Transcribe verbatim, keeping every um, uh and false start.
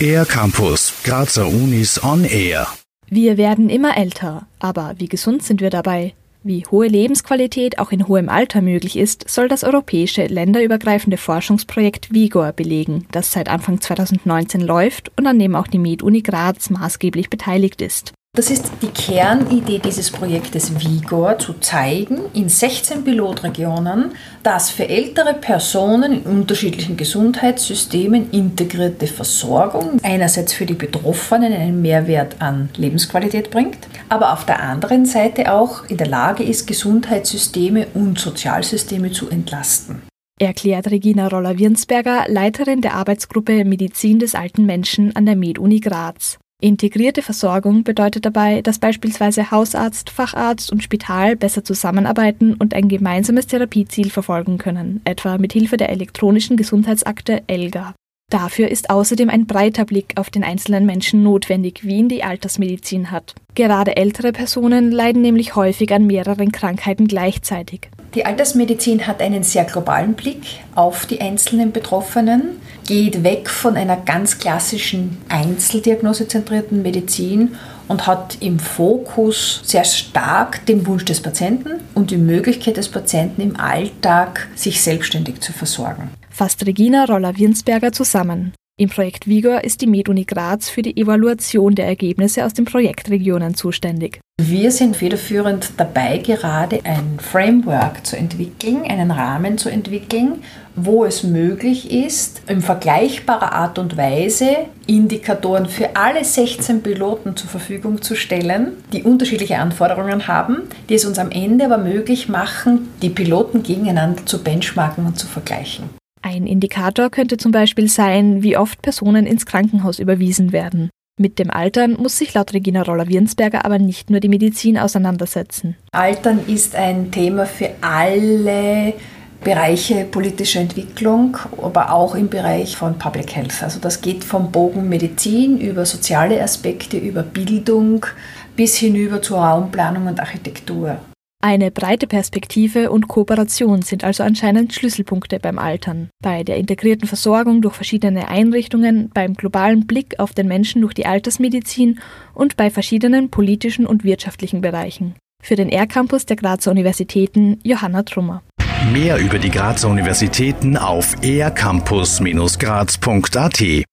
Air Campus, Grazer Unis on Air. Wir werden immer älter, aber wie gesund sind wir dabei? Wie hohe Lebensqualität auch in hohem Alter möglich ist, soll das europäische länderübergreifende Forschungsprojekt Vigour belegen, das seit Anfang zweitausendneunzehn läuft und an dem auch die Med Uni Graz maßgeblich beteiligt ist. Das ist die Kernidee dieses Projektes Vigour, zu zeigen in sechzehn Pilotregionen, dass für ältere Personen in unterschiedlichen Gesundheitssystemen integrierte Versorgung einerseits für die Betroffenen einen Mehrwert an Lebensqualität bringt, aber auf der anderen Seite auch in der Lage ist, Gesundheitssysteme und Sozialsysteme zu entlasten. Erklärt Regina Roller-Wirnsberger, Leiterin der Arbeitsgruppe Medizin des alten Menschen an der Med Uni Graz. Integrierte Versorgung bedeutet dabei, dass beispielsweise Hausarzt, Facharzt und Spital besser zusammenarbeiten und ein gemeinsames Therapieziel verfolgen können, etwa mit Hilfe der elektronischen Gesundheitsakte E L G A. Dafür ist außerdem ein breiter Blick auf den einzelnen Menschen notwendig, wie ihn die Altersmedizin hat. Gerade ältere Personen leiden nämlich häufig an mehreren Krankheiten gleichzeitig. Die Altersmedizin hat einen sehr globalen Blick auf die einzelnen Betroffenen, geht weg von einer ganz klassischen einzeldiagnosezentrierten Medizin und hat im Fokus sehr stark den Wunsch des Patienten und die Möglichkeit des Patienten im Alltag, sich selbstständig zu versorgen. Fasst Regina Roller-Wirnsberger zusammen. Im Projekt Vigour ist die Med Uni Graz für die Evaluation der Ergebnisse aus den Projektregionen zuständig. Wir sind federführend dabei, gerade ein Framework zu entwickeln, einen Rahmen zu entwickeln, wo es möglich ist, in vergleichbarer Art und Weise Indikatoren für alle sechzehn Piloten zur Verfügung zu stellen, die unterschiedliche Anforderungen haben, die es uns am Ende aber möglich machen, die Piloten gegeneinander zu benchmarken und zu vergleichen. Ein Indikator könnte zum Beispiel sein, wie oft Personen ins Krankenhaus überwiesen werden. Mit dem Altern muss sich laut Regina Roller-Wirnsberger aber nicht nur die Medizin auseinandersetzen. Altern ist ein Thema für alle Bereiche politischer Entwicklung, aber auch im Bereich von Public Health. Also das geht vom Bogen Medizin über soziale Aspekte, über Bildung bis hinüber zur Raumplanung und Architektur. Eine breite Perspektive und Kooperation sind also anscheinend Schlüsselpunkte beim Altern, bei der integrierten Versorgung durch verschiedene Einrichtungen, beim globalen Blick auf den Menschen durch die Altersmedizin und bei verschiedenen politischen und wirtschaftlichen Bereichen. Für den Air Campus der Grazer Universitäten, Johanna Trummer. Mehr über die Grazer Universitäten auf aircampus dash graz punkt a t.